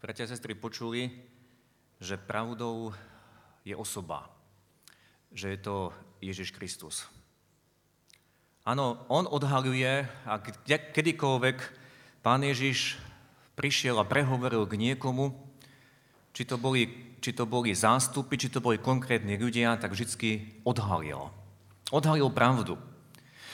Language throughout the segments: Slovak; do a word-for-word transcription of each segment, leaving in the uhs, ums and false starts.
Bratia a sestry počuli, že pravdou je osoba, že je to Ježiš Kristus. Áno, on odhaľuje a kedykoľvek Pán Ježiš prišiel a prehovoril k niekomu, či to boli, či to boli zástupy, či to boli konkrétni ľudia, tak vždy odhalil. Odhalil pravdu.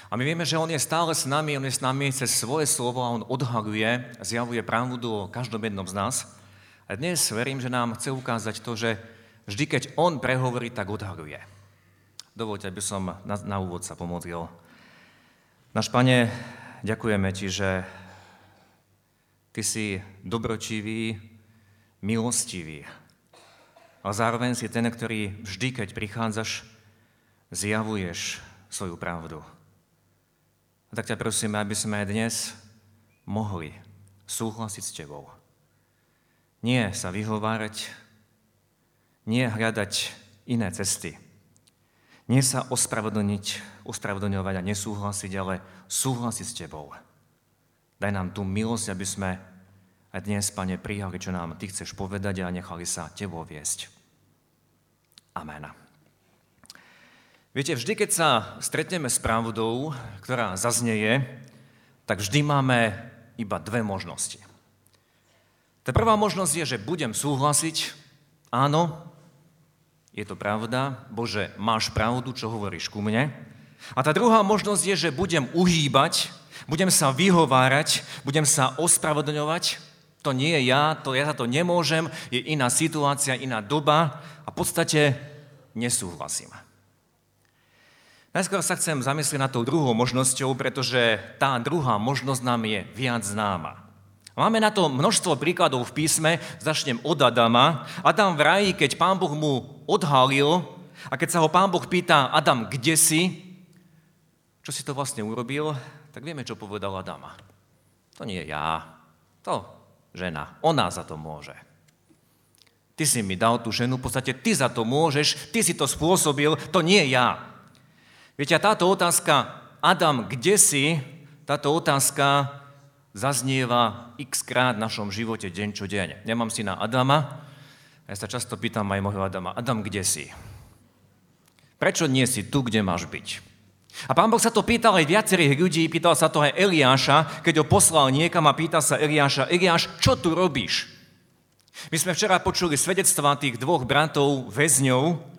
A my vieme, že on je stále s nami, on je s nami cez svoje slovo a on odhaľuje, zjavuje pravdu o každom jednom z nás. A dnes verím, že nám chce ukázať to, že vždy, keď on prehovorí, tak odhaľuje. Dovoľte, aby som na, na úvod sa pomodlil. Náš Pane, ďakujeme Ti, že Ty si dobročivý, milostivý. A zároveň si ten, ktorý vždy, keď prichádzaš, zjavuješ svoju pravdu. A tak ťa prosíme, aby sme dnes mohli súhlasiť s Tebou. Nie sa vyhovárať, nie hľadať iné cesty, nie sa ospravedlniť, ospravedlňovať a nesúhlasiť, ale súhlasiť s Tebou. Daj nám tú milosť, aby sme aj dnes, Pane, prijali, čo nám Ty chceš povedať a nechali sa Tebou viesť. Amen. Viete, vždy, keď sa stretneme s pravdou, ktorá zaznieje, tak vždy máme iba dve možnosti. Tá prvá možnosť je, že budem súhlasiť, áno, je to pravda, Bože, máš pravdu, čo hovoríš ku mne. A tá druhá možnosť je, že budem uhýbať, budem sa vyhovárať, budem sa ospravedlňovať, to nie je ja, to ja za to nemôžem, je iná situácia, iná doba a v podstate nesúhlasím. Najskôr sa chcem zamyslieť nad tou druhou možnosťou, pretože tá druhá možnosť nám je viac známa. Máme na to množstvo príkladov v písme, začnem od Adama. Adam v raji, keď Pán Boh mu odhalil a keď sa ho Pán Boh pýta, Adam, kde si? Čo si to vlastne urobil? Tak vieme, čo povedal Adama. To nie ja, to žena, ona za to môže. Ty si mi dal tú ženu, v podstate ty za to môžeš, ty si to spôsobil, to nie ja. Viete, táto otázka, Adam, kde si? Táto otázka zaznieva x krát v našom živote deň čo deň. Nemám syna Adama, ja sa často pýtam aj môjho Adama, Adam, kde si? Prečo nie si tu, kde máš byť? A Pán Boh sa to pýtal aj viacerých ľudí, pýtal sa to aj Eliáša, keď ho poslal niekam a pýtal sa Eliáša, Eliáš, čo tu robíš? My sme včera počuli svedectvá tých dvoch bratov, väzňov,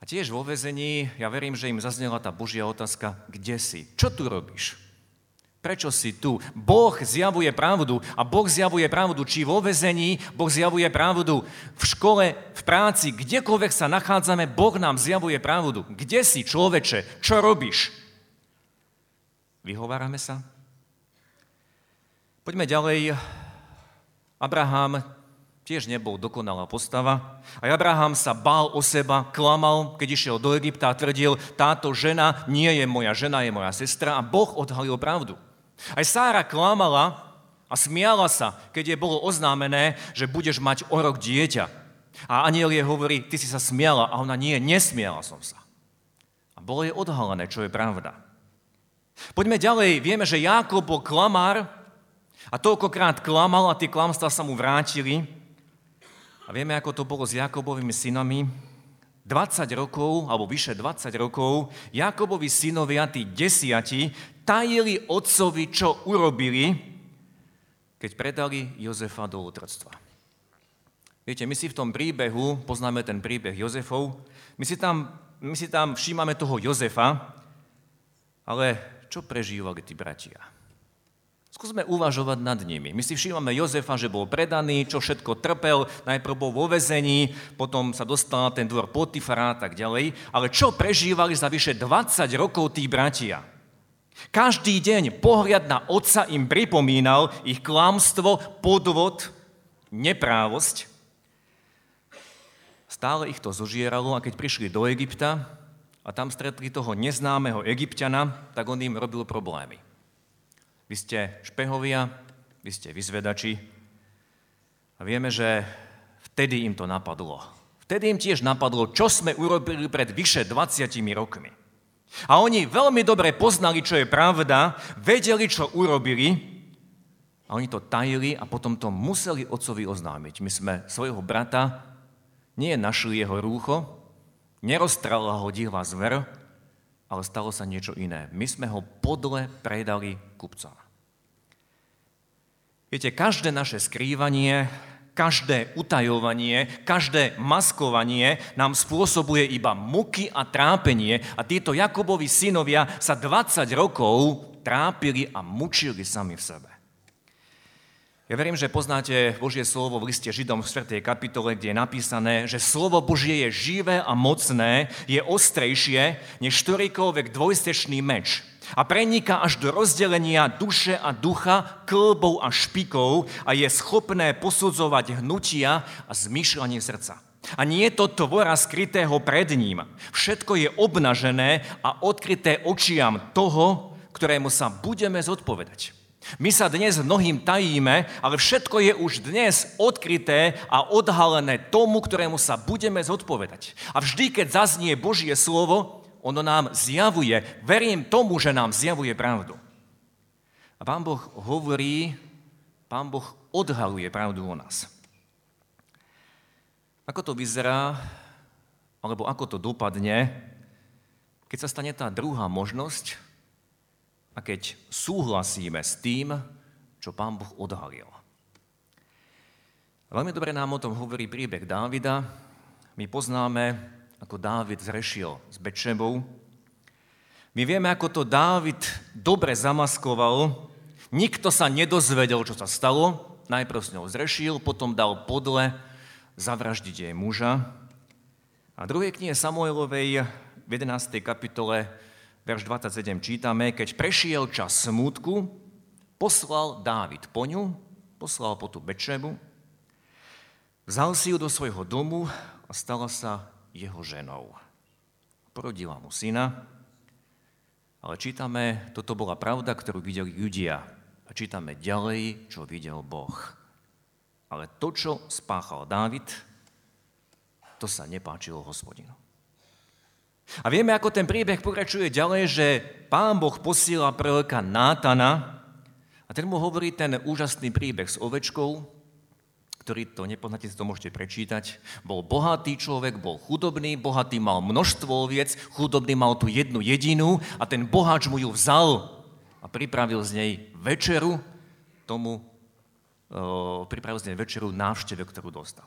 a tiež vo väzení, ja verím, že im zaznela tá Božia otázka, kde si? Čo tu robíš? Prečo si tu? Boh zjavuje pravdu a Boh zjavuje pravdu či vo väzení, Boh zjavuje pravdu v škole, v práci, kdekoľvek sa nachádzame, Boh nám zjavuje pravdu. Kde si, človeče? Čo robíš? Vyhovárame sa? Poďme ďalej. Abraham tiež nebol dokonalá postava. A Abraham sa bál o seba, klamal, keď išiel do Egypta a tvrdil, táto žena nie je moja žena, je moja sestra a Boh odhalil pravdu. Aj Sára klamala a smiala sa, keď jej bolo oznámené, že budeš mať o rok dieťa. A anjel jej hovorí, ty si sa smiala a ona nie, nesmiala som sa. A bolo jej odhalené, čo je pravda. Poďme ďalej, vieme, že Jakob bol klamár a toľkokrát klamal a tie klamstvá sa mu vrátili. A vieme, ako to bolo s Jakobovými synami. dvadsať rokov, alebo vyše dvadsať rokov, Jakobovi synovia, tí desiati, tajili otcovi, čo urobili, keď predali Jozefa do otroctva. Viete, my si v tom príbehu, poznáme ten príbeh Jozefov, my si tam, my si tam všímame toho Jozefa, ale čo prežívali tí bratia? Skúsme uvažovať nad nimi. My si všímame Jozefa, že bol predaný, čo všetko trpel, najprv bol vo väzení, potom sa dostal na ten dvor Potifara a tak ďalej. Ale čo prežívali za vyše dvadsať rokov tí bratia? Každý deň pohľad na otca im pripomínal ich klamstvo, podvod, neprávosť. Stále ich to zožieralo a keď prišli do Egypta a tam stretli toho neznámeho Egypťana, tak on im robil problémy. Vy ste špehovia, vy ste vyzvedači. A vieme, že vtedy im to napadlo. Vtedy im tiež napadlo, čo sme urobili pred vyše dvadsiatimi rokmi. A oni veľmi dobre poznali, čo je pravda, vedeli, čo urobili, A oni to tajili a potom to museli otcovi oznámiť. My sme svojho brata, nie našli jeho rúcho, neroztrala ho divá zver, ale stalo sa niečo iné. My sme ho podle predali kupcom. Viete, každé naše skrývanie, každé utajovanie, každé maskovanie nám spôsobuje iba muky a trápenie a títo Jakobovi synovia sa dvadsať rokov trápili a mučili sami v sebe. Ja verím, že poznáte Božie slovo v liste Židom v štvrtej kapitole, kde je napísané, že slovo Božie je živé a mocné, je ostrejšie než ktorýkoľvek dvojstečný meč a preniká až do rozdelenia duše a ducha, kĺbov a špikov a je schopné posudzovať hnutia a zmýšľanie srdca. A nie je to tvora skrytého pred ním. Všetko je obnažené a odkryté očiam toho, ktorému sa budeme zodpovedať. My sa dnes mnohým tajíme, ale všetko je už dnes odkryté a odhalené tomu, ktorému sa budeme zodpovedať. A vždy, keď zaznie Božie slovo, ono nám zjavuje. Verím tomu, že nám zjavuje pravdu. A Pán Boh hovorí, Pán Boh odhaluje pravdu o nás. Ako to vyzerá, alebo ako to dopadne, keď sa stane tá druhá možnosť, a keď súhlasíme s tým, čo Pán Boh odhalil. Veľmi dobre nám o tom hovorí príbeh Dávida. My poznáme, ako Dávid zrešil s Betsebou. My vieme, ako to Dávid dobre zamaskoval. Nikto sa nedozvedel, čo sa stalo. Najprv s ňou zrešil, potom dal podle zavraždiť jej muža. A druhej knihe Samuelovej v jedenástej kapitole verš dvadsaťsedem čítame, keď prešiel čas smútku, poslal Dávid po ňu, poslal po tú Betsebu, vzal si ju do svojho domu a stala sa jeho ženou. Porodila mu syna, ale čítame, toto bola pravda, ktorú videli ľudia a čítame ďalej, čo videl Boh. Ale to, čo spáchal Dávid, to sa nepáčilo Hospodinu. A vieme, ako ten príbeh pokračuje ďalej, že Pán Boh posiela proroka Nátana a ten mu hovorí ten úžasný príbeh s ovečkou, ktorý to nepoznáte, si to môžete prečítať. Bol bohatý človek, bol chudobný, bohatý mal množstvo oviec, chudobný mal tu jednu jedinú a ten boháč mu ju vzal a pripravil z nej večeru tomu, e, pripravil z nej večeru návšteve, ktorú dostal.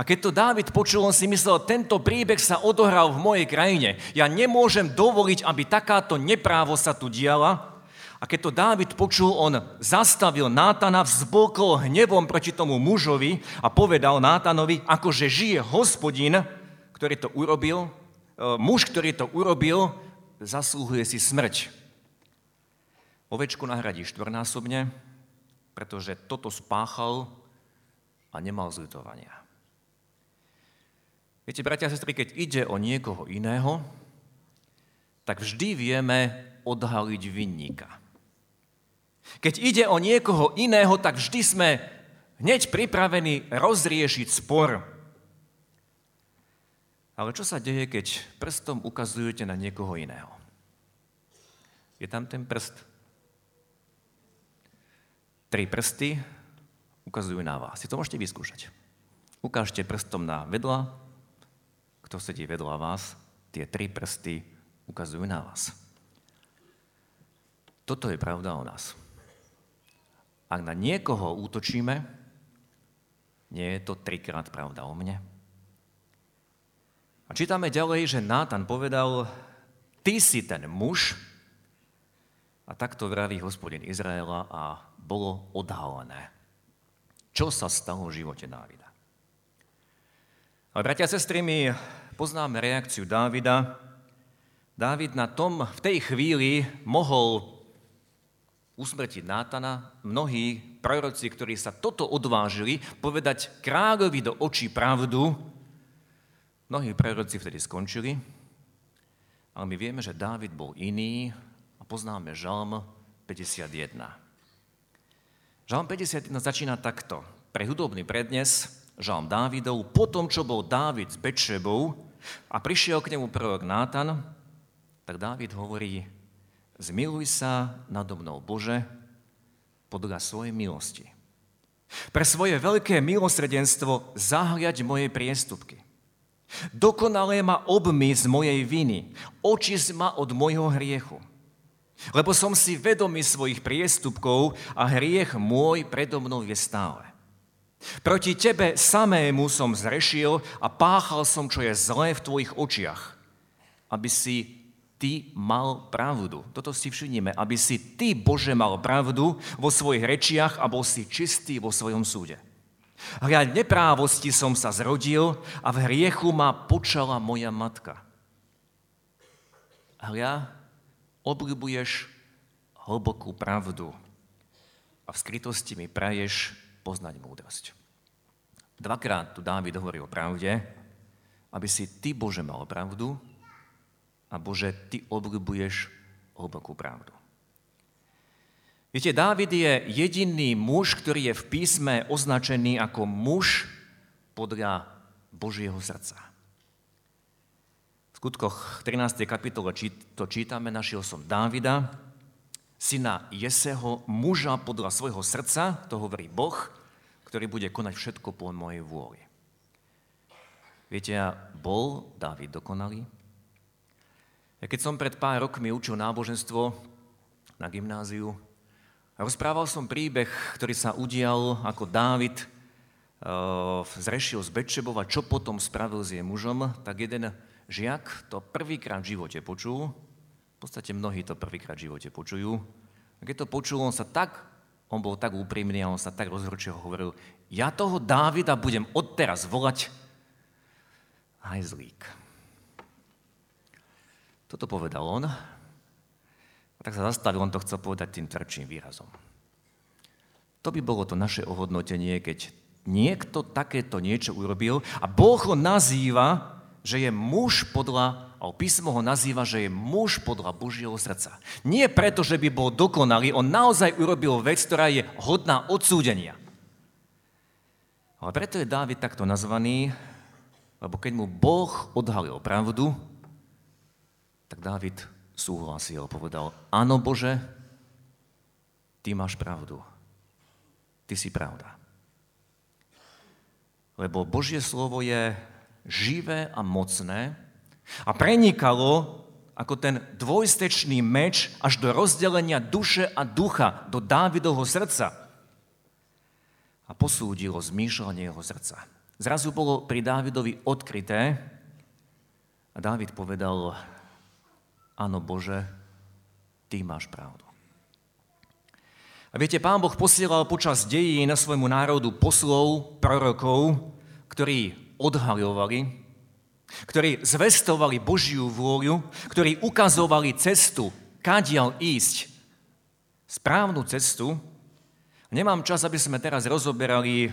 A keď to Dávid počul, on si myslel, tento príbeh sa odohral v mojej krajine. Ja nemôžem dovoliť, aby takáto neprávo sa tu diala. A keď to Dávid počul, on zastavil Nátana, vzblkol hnevom proti tomu mužovi a povedal Nátanovi, akože žije Hospodin, ktorý to urobil, muž, ktorý to urobil, zaslúhuje si smrť. Ovečku nahradí štvornásobne, pretože toto spáchal a nemal zľutovania. Viete, bratia a sestry, keď ide o niekoho iného, tak vždy vieme odhaliť vinníka. Keď ide o niekoho iného, tak vždy sme hneď pripravení rozriešiť spor. Ale čo sa deje, keď prstom ukazujete na niekoho iného? Je tam ten prst. Tri prsty ukazujú na vás. Si to môžete vyskúšať. Ukážte prstom na vedľa, kto sedí vedľa vás, tie tri prsty ukazujú na vás. Toto je pravda o nás. Ak na niekoho útočíme, nie je to trikrát pravda o mne. A čítame ďalej, že Nátan povedal, ty si ten muž, a takto vraví Hospodin Izraela a bolo odhalené. Čo sa stalo v živote Dávida? Ale bratia a sestry, my poznáme reakciu Dávida. Dávid na tom v tej chvíli mohol usmrtiť Nátana. Mnohí proroci, ktorí sa toto odvážili, povedať kráľovi do očí pravdu. Mnohí proroci vtedy skončili, ale my vieme, že Dávid bol iný a poznáme Žalm päťdesiatjeden. Žalm päťdesiatjeden začína takto. Pre hudobný prednes Žalm Dávidov, po tom, čo bol Dávid s Betsebou a prišiel k nemu prorok Nátan, tak Dávid hovorí, zmiluj sa nado mnou, Bože, podľa svojej milosti. Pre svoje veľké milosrdenstvo zahľaď moje priestupky. Dokonale ma obmyj z mojej viny, očisť ma od mojho hriechu. Lebo som si vedomý svojich priestupkov a hriech môj predo mnou je stále. Proti tebe samému som zrešil a páchal som, čo je zlé v tvojich očiach, aby si ty mal pravdu. Toto si všimnime, aby si ty, Bože, mal pravdu vo svojich rečiach a bol si čistý vo svojom súde. Hľa neprávosti som sa zrodil a v hriechu ma počala moja matka. Hľa, obľubuješ hlbokú pravdu a v skrytosti mi praješ poznať múdrosť. Dvakrát tu Dávid hovorí o pravde, aby si ty, Bože, mal pravdu a Bože, ty obľubuješ hlbokú pravdu. Viete, Dávid je jediný muž, ktorý je v písme označený ako muž podľa Božieho srdca. V skutkoch trinástej kapitole to čítame, našiel som Dávida, syna Jeseho, muža podľa svojho srdca, to hovorí Boh, ktorý bude konať všetko po mojej vôli. Viete, bol Dávid dokonalý? Ja keď som pred pár rokmi učil náboženstvo na gymnáziu, rozprával som príbeh, ktorý sa udial, ako Dávid e, zrešil z Betsebova, čo potom spravil s jej mužom, tak jeden žiak to prvýkrát v živote počul, v podstate mnohí to prvýkrát v živote počujú, a keď to počul, on sa tak, on bol tak úprimný a on sa tak rozhorčil, hovoril, ja toho Dávida budem odteraz volať hajzlík. Toto povedal on a tak sa zastavil, on to chcel povedať tým tvrdším výrazom. To by bolo to naše ohodnotenie, keď niekto takéto niečo urobil a Boh ho nazýva, že je muž podľa, a písmo ho nazýva, že je muž podľa Božieho srdca. Nie preto, že by bol dokonalý, on naozaj urobil vec, ktorá je hodná odsúdenia. Ale preto je Dávid takto nazvaný, lebo keď mu Boh odhalil pravdu, tak Dávid súhlasil, povedal, áno Bože, ty máš pravdu, ty si pravda. Lebo Božie slovo je živé a mocné a prenikalo ako ten dvojstečný meč až do rozdelenia duše a ducha, do Dávidovho srdca a posúdilo zmýšľanie jeho srdca. Zrazu bolo pri Dávidovi odkryté a Dávid povedal, áno, Bože, ty máš pravdu. A viete, Pán Boh posielal počas dejín na svojmu národu poslov, prorokov, ktorí odhaľovali, ktorí zvestovali Božiu vôľu, ktorí ukazovali cestu, kadiaľ ísť, správnu cestu. Nemám čas, aby sme teraz rozoberali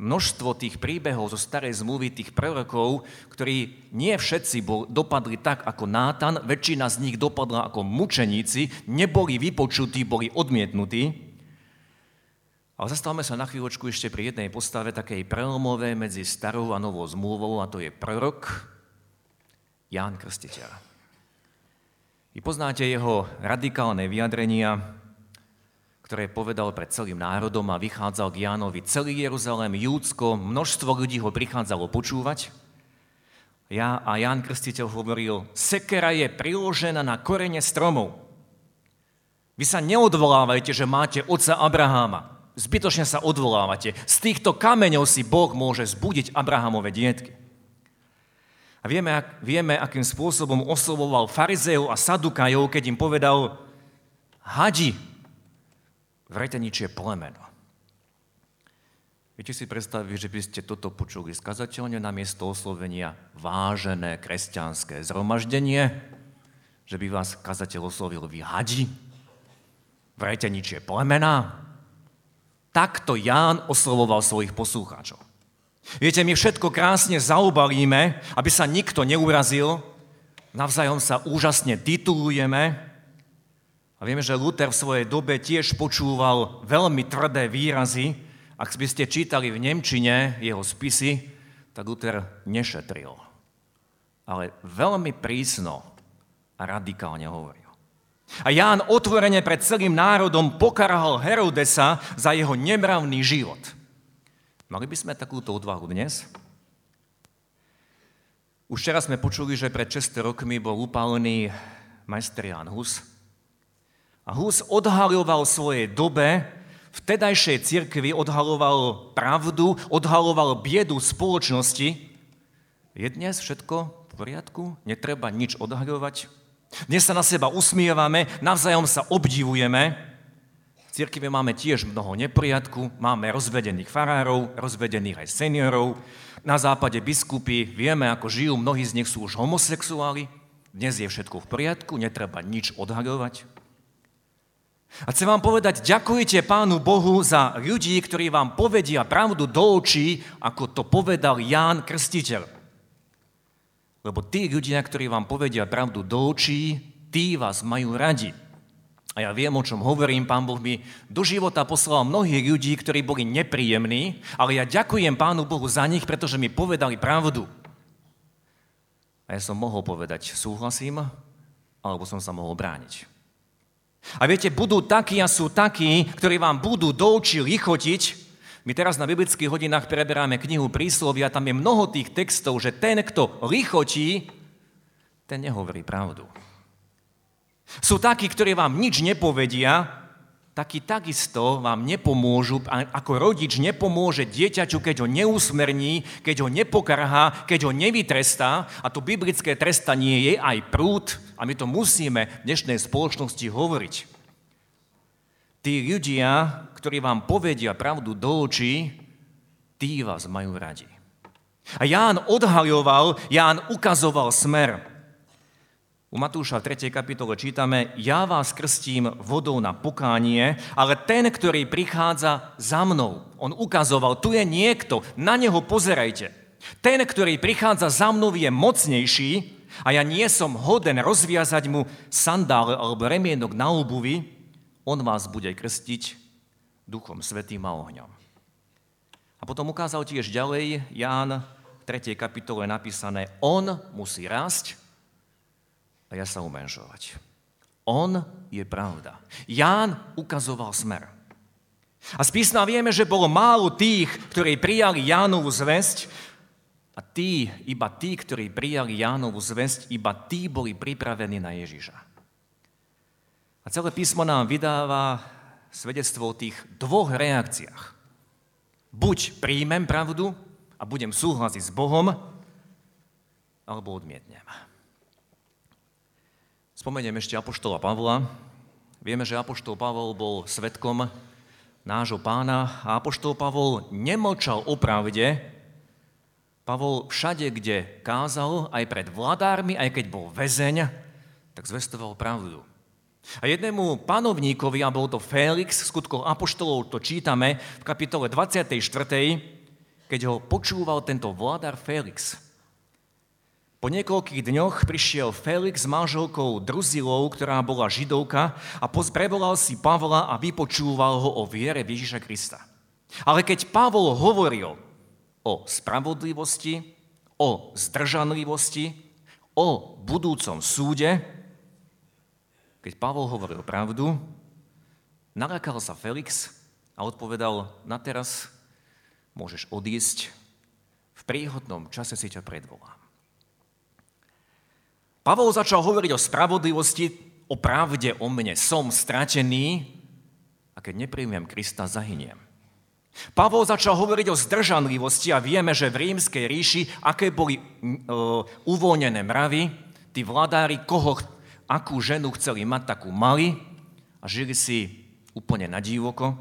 množstvo tých príbehov zo starej zmluvy, tých prorokov, ktorí nie všetci bol, dopadli tak ako Nátan, väčšina z nich dopadla ako mučeníci, neboli vypočutí, boli odmietnutí. Ale zastavme sa na chvíľočku ešte pri jednej postave takej prelomovej medzi starou a novou zmluvou, a to je prorok Ján Krstiteľ. Vy poznáte jeho radikálne vyjadrenia, ktoré povedal pred celým národom a vychádzal k Jánovi celý Jeruzalem, Júdsko, množstvo ľudí ho prichádzalo počúvať. Ja a Ján Krstiteľ hovoril, sekera je priložená na korene stromov. Vy sa neodvolávajte, že máte otca Abraháma. Zbytočne sa odvolávate. Z týchto kameňov si Boh môže zbudiť Abrahamove dietky. A vieme, ak, vieme akým spôsobom oslovoval farizejov a sadukajov, keď im povedal, hadi, vreteničie plemeno. Viete si predstaviť, že by ste toto počuli z kazateľne namiesto oslovenia vážené kresťanské zhromaždenie, že by vás kazateľ oslovil vy hadi, vreteničie plemena. Takto Ján oslovoval svojich poslucháčov. Viete, my všetko krásne zaobalíme, aby sa nikto neurazil, navzájom sa úžasne titulujeme. A vieme, že Luther v svojej dobe tiež počúval veľmi tvrdé výrazy. Ak by ste čítali v nemčine jeho spisy, tak Luther nešetril. Ale veľmi prísno a radikálne hovoril. A Ján otvorene pred celým národom pokarhal Herodesa za jeho nemravný život. Mali by sme takúto odvahu dnes? Už včera sme počuli, že pred šesť rokmi bol upálený majster Jan Hus. A Hus odhaľoval svojej dobe, vtedajšej cirkvi odhaľoval pravdu, odhaľoval biedu spoločnosti. Je dnes všetko v poriadku? Netreba nič odhaľovať? Dnes sa na seba usmievame, navzájom sa obdivujeme. V cirkvi máme tiež mnoho neporiadku, máme rozvedených farárov, rozvedených aj seniorov. Na západe biskupy vieme, ako žijú, mnohí z nich sú už homosexuáli. Dnes je všetko v poriadku, netreba nič odhaľovať. A chcem vám povedať, ďakujte Pánu Bohu za ľudí, ktorí vám povedia pravdu do očí, ako to povedal Ján Krstiteľ. Lebo tí ľudia, ktorí vám povedia pravdu do očí, tí vás majú radi. A ja viem, o čom hovorím, Pán Boh mi do života poslal mnohých ľudí, ktorí boli nepríjemní, ale ja ďakujem Pánu Bohu za nich, pretože mi povedali pravdu. A ja som mohol povedať, súhlasím, alebo som sa mohol brániť. A viete, budú takí a sú takí, ktorí vám budú do očí lichotiť. My teraz na biblických hodinách preberáme knihu Príslovia, tam je mnoho tých textov, že ten, kto lichotí, ten nehovorí pravdu. Sú takí, ktorí vám nič nepovedia, takí takisto vám nepomôžu, ako rodič nepomôže dieťaťu, keď ho neusmerní, keď ho nepokarhá, keď ho nevytrestá. A to biblické trestanie je aj prúd a my to musíme v dnešnej spoločnosti hovoriť. Tí ľudia, ktorí vám povedia pravdu do očí, tí vás majú radi. A Ján odhaľoval, Ján ukazoval smer. U Matúša v tretej kapitole čítame, ja vás krstím vodou na pokánie, ale ten, ktorý prichádza za mnou, on ukazoval, tu je niekto, na neho pozerajte. Ten, ktorý prichádza za mnou, je mocnejší a ja nie som hoden rozviazať mu sandále alebo remienok na obuvi. On vás bude krstiť Duchom Svätým a ohňom. A potom ukázal tiež ďalej Ján v tretej kapitole napísané, on musí rásť a ja sa umenšovať. On je pravda. Ján ukazoval smer. A z písma vieme, že bolo málo tých, ktorí prijali Jánovu zvesť a tí, iba tí, ktorí prijali Jánovu zvesť, iba tí boli pripravení na Ježiša. A celé písmo nám vydáva svedectvo o tých dvoch reakciách. Buď príjmem pravdu a budem súhlasiť s Bohom, alebo odmietnem. Spomeniem ešte apoštola Pavla. Vieme, že apoštol Pavol bol svedkom nášho Pána a apoštol Pavol nemlčal o pravde. Pavol všade, kde kázal, aj pred vladármi, aj keď bol väzeň, tak zvestoval pravdu. A jednému panovníkovi, a bol to Felix, v skutkoch apoštolov to čítame v kapitole dvadsiatej štvrtej, keď ho počúval tento vládar Felix. Po niekoľkých dňoch prišiel Felix s manželkou Druzilou, ktorá bola Židovka, a prevolal si Pavla a vypočúval ho o viere Ježiša Krista. Ale keď Pavol hovoril o spravodlivosti, o zdržanlivosti, o budúcom súde, keď Pavol hovoril pravdu, nalákal sa Felix a odpovedal, na teraz môžeš odísť, v príhodnom čase si ťa predvolám. Pavol začal hovoriť o spravodlivosti, o pravde o mne, som stratený a keď neprijmem Krista, zahyniem. Pavol začal hovoriť o zdržanlivosti a vieme, že v rímskej ríši, aké boli e, uvoľnené mravy, tí vladári, koho akú ženu chceli mať, takú mali a žili si úplne na divoko.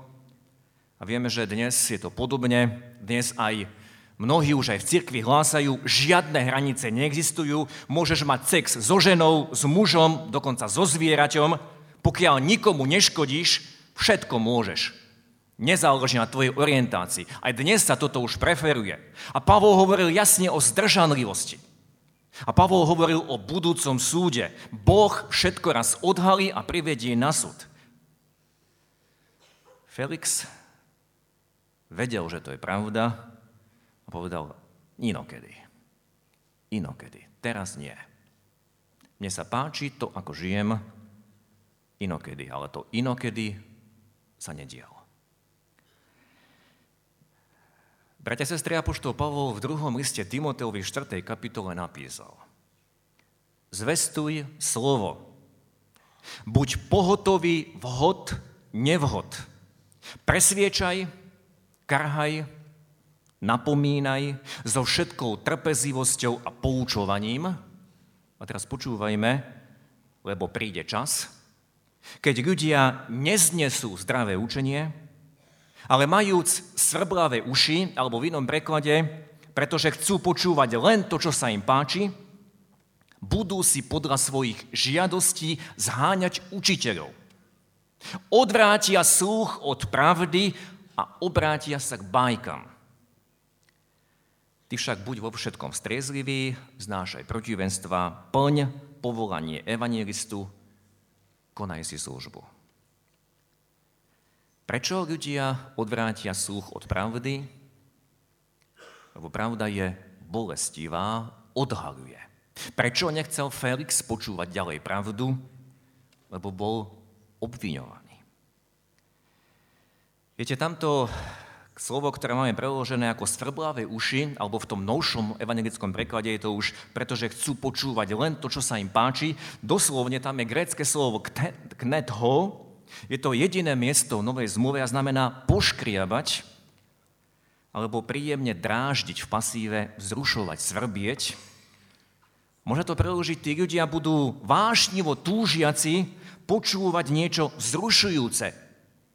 A vieme, že dnes je to podobne. Dnes aj mnohí už aj v cirkvi hlásajú, žiadne hranice neexistujú. Môžeš mať sex so ženou, s mužom, dokonca so zvieraťom. Pokiaľ nikomu neškodíš, všetko môžeš. Nezáleží na tvojej orientácii. Aj dnes sa toto už preferuje. A Pavol hovoril jasne o zdržanlivosti. A Pavol hovoril o budúcom súde. Boh všetko raz odhalí a privedie na súd. Felix vedel, že to je pravda a povedal inokedy. Inokedy. Teraz nie. Mne sa páči to, ako žijem, inokedy, ale to inokedy sa nedialo. Bratia, sestry, apoštol Pavol v druhom liste Timotejovi štvrtej kapitole napísal: Zvestuj slovo. Buď pohotový vhod, nevhod. Presviečaj, karhaj, napomínaj so všetkou trpezlivosťou a poučovaním. A teraz počúvajme, lebo príde čas, keď ľudia neznesú zdravé učenie, ale majúc svrblave uši, alebo v inom preklade, pretože chcú počúvať len to, čo sa im páči, budú si podľa svojich žiadostí zháňať učiteľov. Odvrátia sluch od pravdy a obrátia sa k bájkam. Ty však buď vo všetkom striezlivý, znášaj protivenstva, plň povolanie evanjelistu, konaj si službu. Prečo ľudia odvrátia sluch od pravdy? Lebo pravda je bolestivá, odhaluje. Prečo nechcel Felix počúvať ďalej pravdu? Lebo bol obviňovaný. Viete, tamto slovo, ktoré máme preložené ako svrblavé uši, alebo v tom novšom evangelickom preklade je to už, pretože chcú počúvať len to, čo sa im páči, doslovne tam je grécke slovo knetho, je to jediné miesto v Novej zmluve a znamená poškriabať, alebo príjemne dráždiť v pasíve, vzrušovať, svrbieť. Môže to preložiť, tí ľudia budú vášnivo túžiaci počúvať niečo vzrušujúce,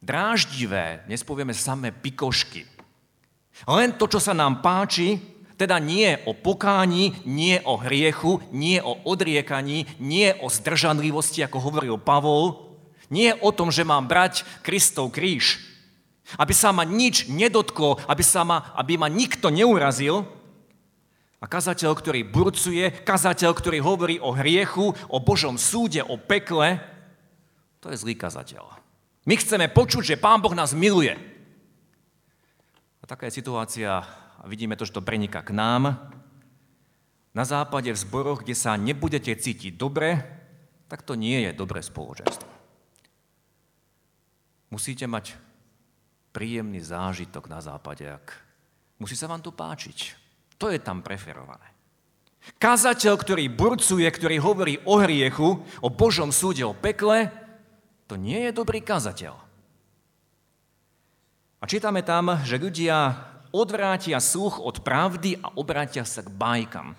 dráždivé, dnes povieme samé pikošky. Len to, čo sa nám páči, teda nie o pokání, nie o hriechu, nie o odriekaní, nie o zdržanlivosti, ako hovoril Pavol, nie o tom, že mám brať Kristov kríž, aby sa ma nič nedotklo, aby, sa ma, aby ma nikto neurazil. A kazateľ, ktorý burcuje, kazateľ, ktorý hovorí o hriechu, o Božom súde, o pekle, to je zlý kazateľ. My chceme počuť, že Pán Boh nás miluje. A taká je situácia, a vidíme to, že to preniká k nám. Na západe v zboroch, kde sa nebudete cítiť dobre, tak to nie je dobré spoločenstvo. Musíte mať príjemný zážitok na západe, ak musí sa vám to páčiť. To je tam preferované. Kazateľ, ktorý burcuje, ktorý hovorí o hriechu, o Božom súde, o pekle, to nie je dobrý kazateľ. A čítame tam, že ľudia odvrátia sluch od pravdy a obrátia sa k bájkam.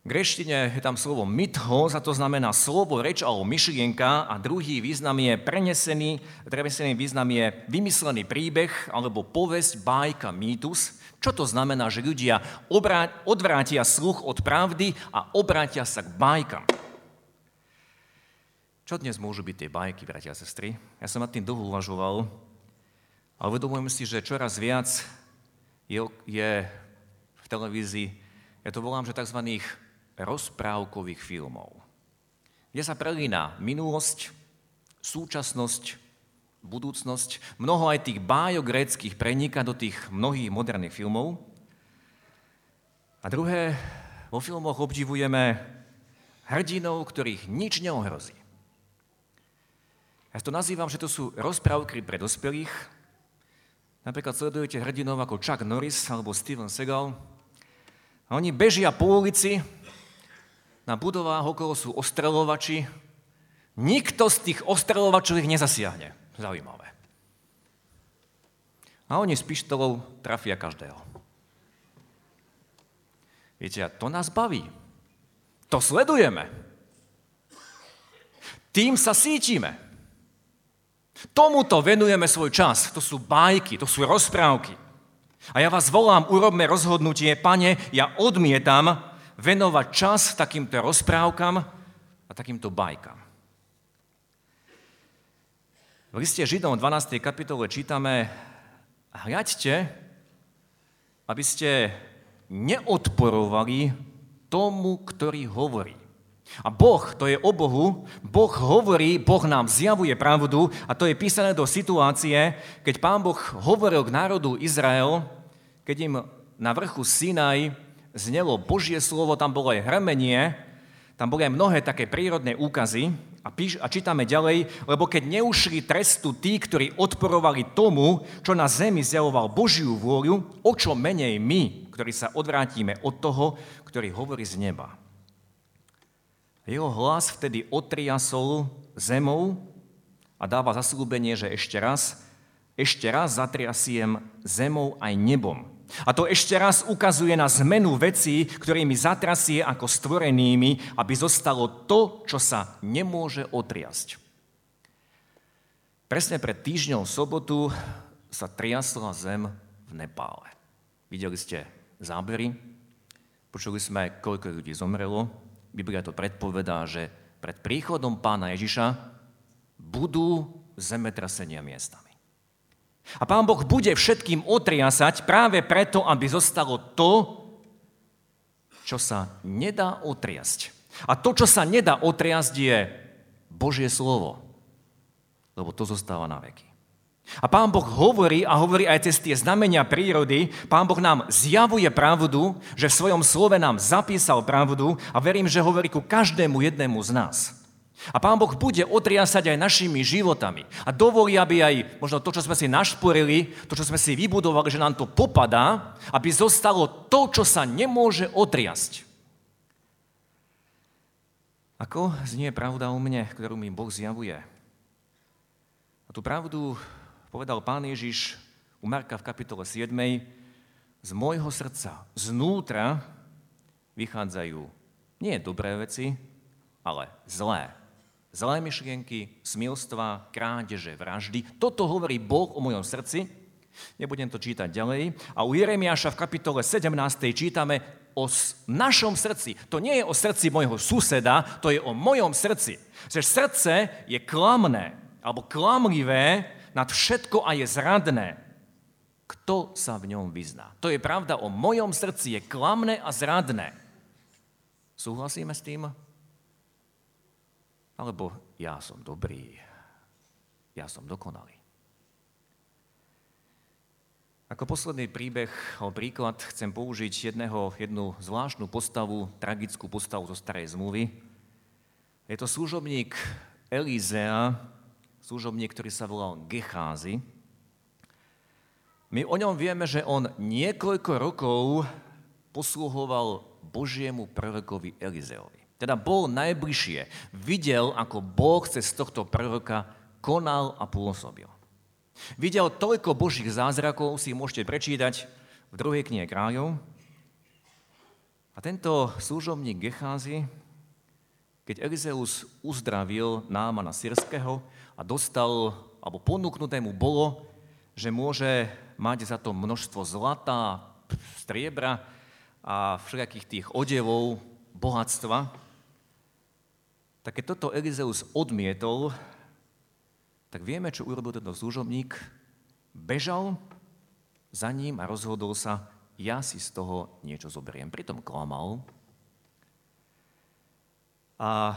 V gréčtine je tam slovo mythos, a to znamená slovo, reč alebo myšlienka, a druhý význam je prenesený, prenesený význam je vymyslený príbeh alebo povesť, bájka, mýtus. Čo to znamená, že ľudia odvrátia sluch od pravdy a obrátia sa k bájkam? Čo dnes môžu byť tie bájky, bratia a sestry? Ja som nad tým dlho uvažoval, ale uvedomujem si, že čoraz viac je, je v televízii, ja to volám, že tzv. Rozprávkových filmov, kde sa prelína minulosť, súčasnosť, budúcnosť. Mnoho aj tých bájok gréckych preniká do tých mnohých moderných filmov. A druhé, vo filmoch obdivujeme hrdinov, ktorých nič neohrozí. Ja to nazývam, že to sú rozprávky pre dospelých. Napríklad sledujete hrdinov ako Chuck Norris alebo Steven Seagal. A oni bežia po ulici, na budovách okolo sú ostreľovači. Nikto z tých ostreľovačov ich nezasiahne. Zaujímavé. A oni s pištolou trafia každého. Viete, to nás baví. To sledujeme. Tým sa sítime. Tomuto venujeme svoj čas. To sú bajky, to sú rozprávky. A ja vás volám, urobme rozhodnutie, Pane, ja odmietam venovať čas takýmto rozprávkam a takýmto bajkám. V liste Židom dvanástej kapitole čítame: Hľaďte, aby ste neodporovali tomu, ktorý hovorí. A Boh, to je o Bohu, Boh hovorí, Boh nám zjavuje pravdu, a to je písané do situácie, keď Pán Boh hovoril k národu Izrael, keď im na vrchu Sinaj znelo Božie slovo, tam bolo aj hrmenie, tam boli aj mnohé také prírodné úkazy, A, píš, a čítame ďalej, lebo keď neušli trestu tí, ktorí odporovali tomu, čo na zemi zjavoval Božiu vôľu, o čo menej my, ktorí sa odvrátime od toho, ktorý hovorí z neba. Jeho hlas vtedy otriasol zemou a dáva zasľúbenie, že ešte raz, ešte raz zatriasiem zemou aj nebom. A to ešte raz ukazuje na zmenu vecí, ktorými zatrasie ako stvorenými, aby zostalo to, čo sa nemôže otriasť. Presne pred týždňou sobotu sa triasla zem v Nepále. Videli ste zábery, počuli sme, koľko ľudí zomrelo. Biblia to predpovedá, že pred príchodom Pána Ježiša budú zemetrasenia miestami. A Pán Boh bude všetkým otriasať práve preto, aby zostalo to, čo sa nedá otriasť. A to, čo sa nedá otriasť, je Božie slovo, lebo to zostáva na veky. A Pán Boh hovorí a hovorí aj cez tie znamenia prírody. Pán Boh nám zjavuje pravdu, že v svojom slove nám zapísal pravdu a verím, že hovorí ku každému jednému z nás. A Pán Boh bude otriasať aj našimi životami. A dovolí, aby aj možno to, čo sme si našporili, to, čo sme si vybudovali, že nám to popadá, aby zostalo to, čo sa nemôže otriasť. Ako znie pravda o mne, ktorú mi Boh zjavuje? A tú pravdu povedal Pán Ježiš u Marka v kapitole siedmej. Z môjho srdca, znútra, vychádzajú nie dobré veci, ale zlé. Zlé myšlienky, smilstva, krádeže, vraždy. Toto hovorí Boh o mojom srdci. Nebudem to čítať ďalej. A u Jeremiáša v kapitole sedemnástej čítame o našom srdci. To nie je o srdci mojho suseda, to je o mojom srdci. Že srdce je klamné, alebo klamlivé nad všetko a je zradné. Kto sa v ňom vyzná? To je pravda o mojom srdci, je klamné a zradné. Súhlasíme s tým? Alebo ja som dobrý, ja som dokonalý. Ako posledný príbeh, alebo príklad, chcem použiť jedného, jednu zvláštnu postavu, tragickú postavu zo Starej zmluvy. Je to služobník Elizea, služobník, ktorý sa volal Gechazi. My o ňom vieme, že on niekoľko rokov posluhoval Božiemu prorokovi Elizeovi. Teda bol najbližšie. Videl, ako Boh cez tohto proroka konal a pôsobil. Videl toľko Božích zázrakov, si môžete prečítať v druhej knihe Kráľov. A tento služobník Gechazi, keď Elizeus uzdravil Námana Syrského a dostal, alebo ponúknuté mu bolo, že môže mať za to množstvo zlata, striebra a všelijakých tých odevov, bohatstva, tak keď toto Elizeus odmietol, tak vieme, čo urobil tento služobník. Bežal za ním a rozhodol sa, ja si z toho niečo zoberiem. Pritom klamal. A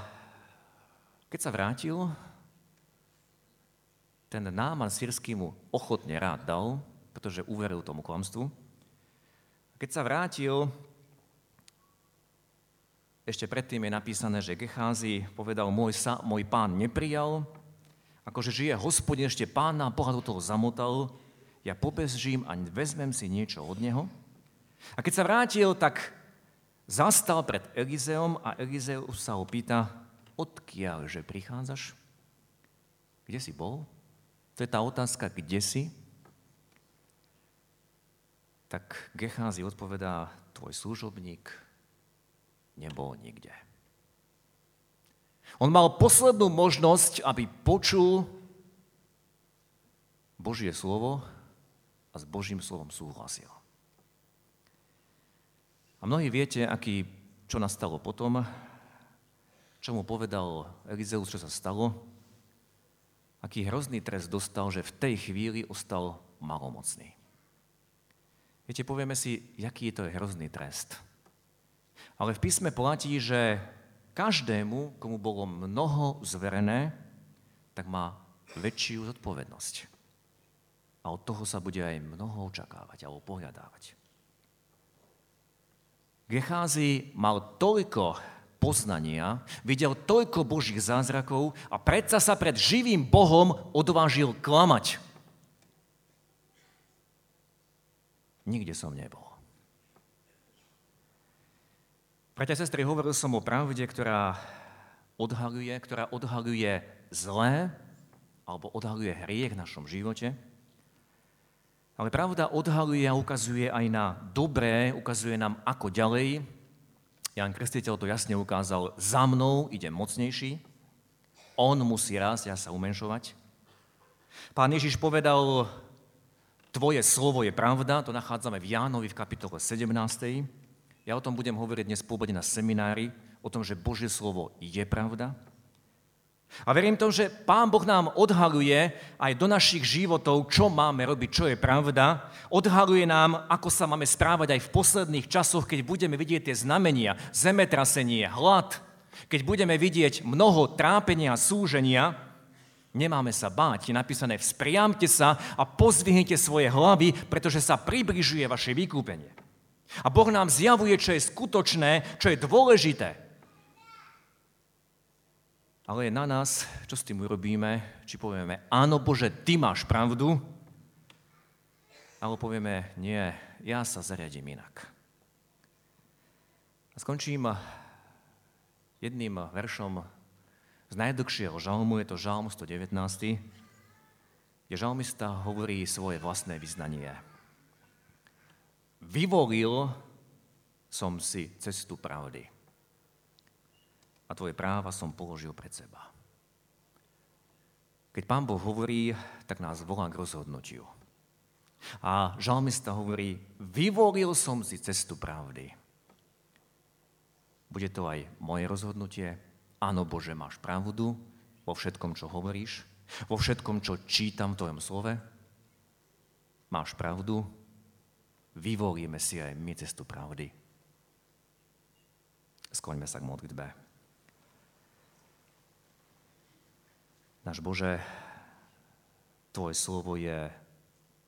keď sa vrátil, ten Náman Syrský mu ochotne rád dal, pretože uveril tomu klamstvu. A keď sa vrátil, ešte predtým je napísané, že Gechazi povedal, môj, sa, môj pán neprijal, akože žije Hospodin, ešte pána, Boha do toho zamotal, ja pobežím a vezmem si niečo od neho. A keď sa vrátil, tak zastal pred Elizeom a Elizeus sa ho pýta, odkiaľže prichádzaš? Kde si bol? To je tá otázka, kde si? Tak Gechazi odpovedá, tvoj služobník nebol nikde. On mal poslednú možnosť, aby počul Božie slovo a s Božím slovom súhlasil. A mnohí viete, aký, čo nastalo potom, čo mu povedal Elizeus, čo sa stalo, aký hrozný trest dostal, že v tej chvíli ostal malomocný. Viete, povieme si, aký to je hrozný trest. Ale v písme platí, že každému, komu bolo mnoho zverené, tak má väčšiu zodpovednosť. A od toho sa bude aj mnoho očakávať alebo pohľadávať. Gechazi mal toľko poznania, videl toľko Božích zázrakov a predsa sa pred živým Bohom odvážil klamať. Nikde som nebol. Bratia a sestry, hovoril som o pravde, ktorá odhaľuje, ktorá odhaľuje zlé alebo odhaľuje hriech v našom živote. Ale pravda odhaľuje a ukazuje aj na dobré, ukazuje nám ako ďalej. Ján Krstiteľ to jasne ukázal, za mnou ide mocnejší, on musí rásť, ja sa umenšovať. Pán Ježiš povedal, tvoje slovo je pravda, to nachádzame v Jánovi v kapitole sedemnástej. Ja o tom budem hovoriť dnes po obede na seminári, o tom, že Božie slovo je pravda. A verím tomu, že Pán Boh nám odhaľuje aj do našich životov, čo máme robiť, čo je pravda. Odhaľuje nám, ako sa máme správať aj v posledných časoch, keď budeme vidieť tie znamenia, zemetrasenie, hlad, keď budeme vidieť mnoho trápenia a súženia. Nemáme sa báť, je napísané, vzpriamte sa a pozdvihnite svoje hlavy, pretože sa približuje vaše vykúpenie. A Boh nám zjavuje, čo je skutočné, čo je dôležité. Ale je na nás, čo s tým urobíme, či povieme, áno Bože, Ty máš pravdu, alebo povieme, nie, ja sa zariadím inak. A skončím jedným veršom z najdlhšieho žalmu, je to žalm stodevätnásty, kde žalmista hovorí svoje vlastné vyznanie. Vyvolil som si cestu pravdy. A tvoje práva som položil pred seba. Keď Pán Boh hovorí, tak nás volá k rozhodnutiu. A žalmista hovorí, vyvolil som si cestu pravdy. Bude to aj moje rozhodnutie. Áno, Bože, máš pravdu vo všetkom, čo hovoríš, vo všetkom, čo čítam v tvojom slove. Máš pravdu, vyvolíme si aj my cestu pravdy. Skloňme sa k modlitbe. Náš Bože, Tvoje slovo je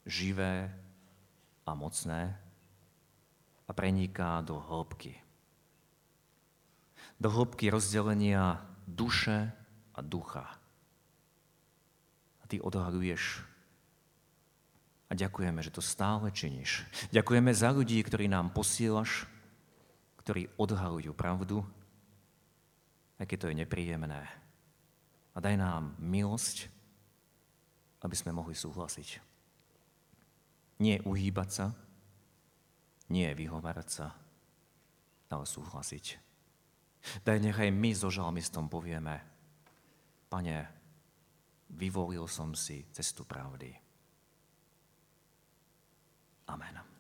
živé a mocné a preniká do hĺbky. Do hĺbky rozdelenia duše a ducha. A Ty odhaľuješ. A ďakujeme, že to stále činíš. Ďakujeme za ľudí, ktorí nám posielaš, ktorí odhaľujú pravdu, aj keď to je nepríjemné. A daj nám milosť, aby sme mohli súhlasiť. Nie uhýbať sa, nie vyhovárať sa, ale súhlasiť. Daj, nechaj my so žalmistom povieme, Pane, vyvolil som si cestu pravdy. Amen.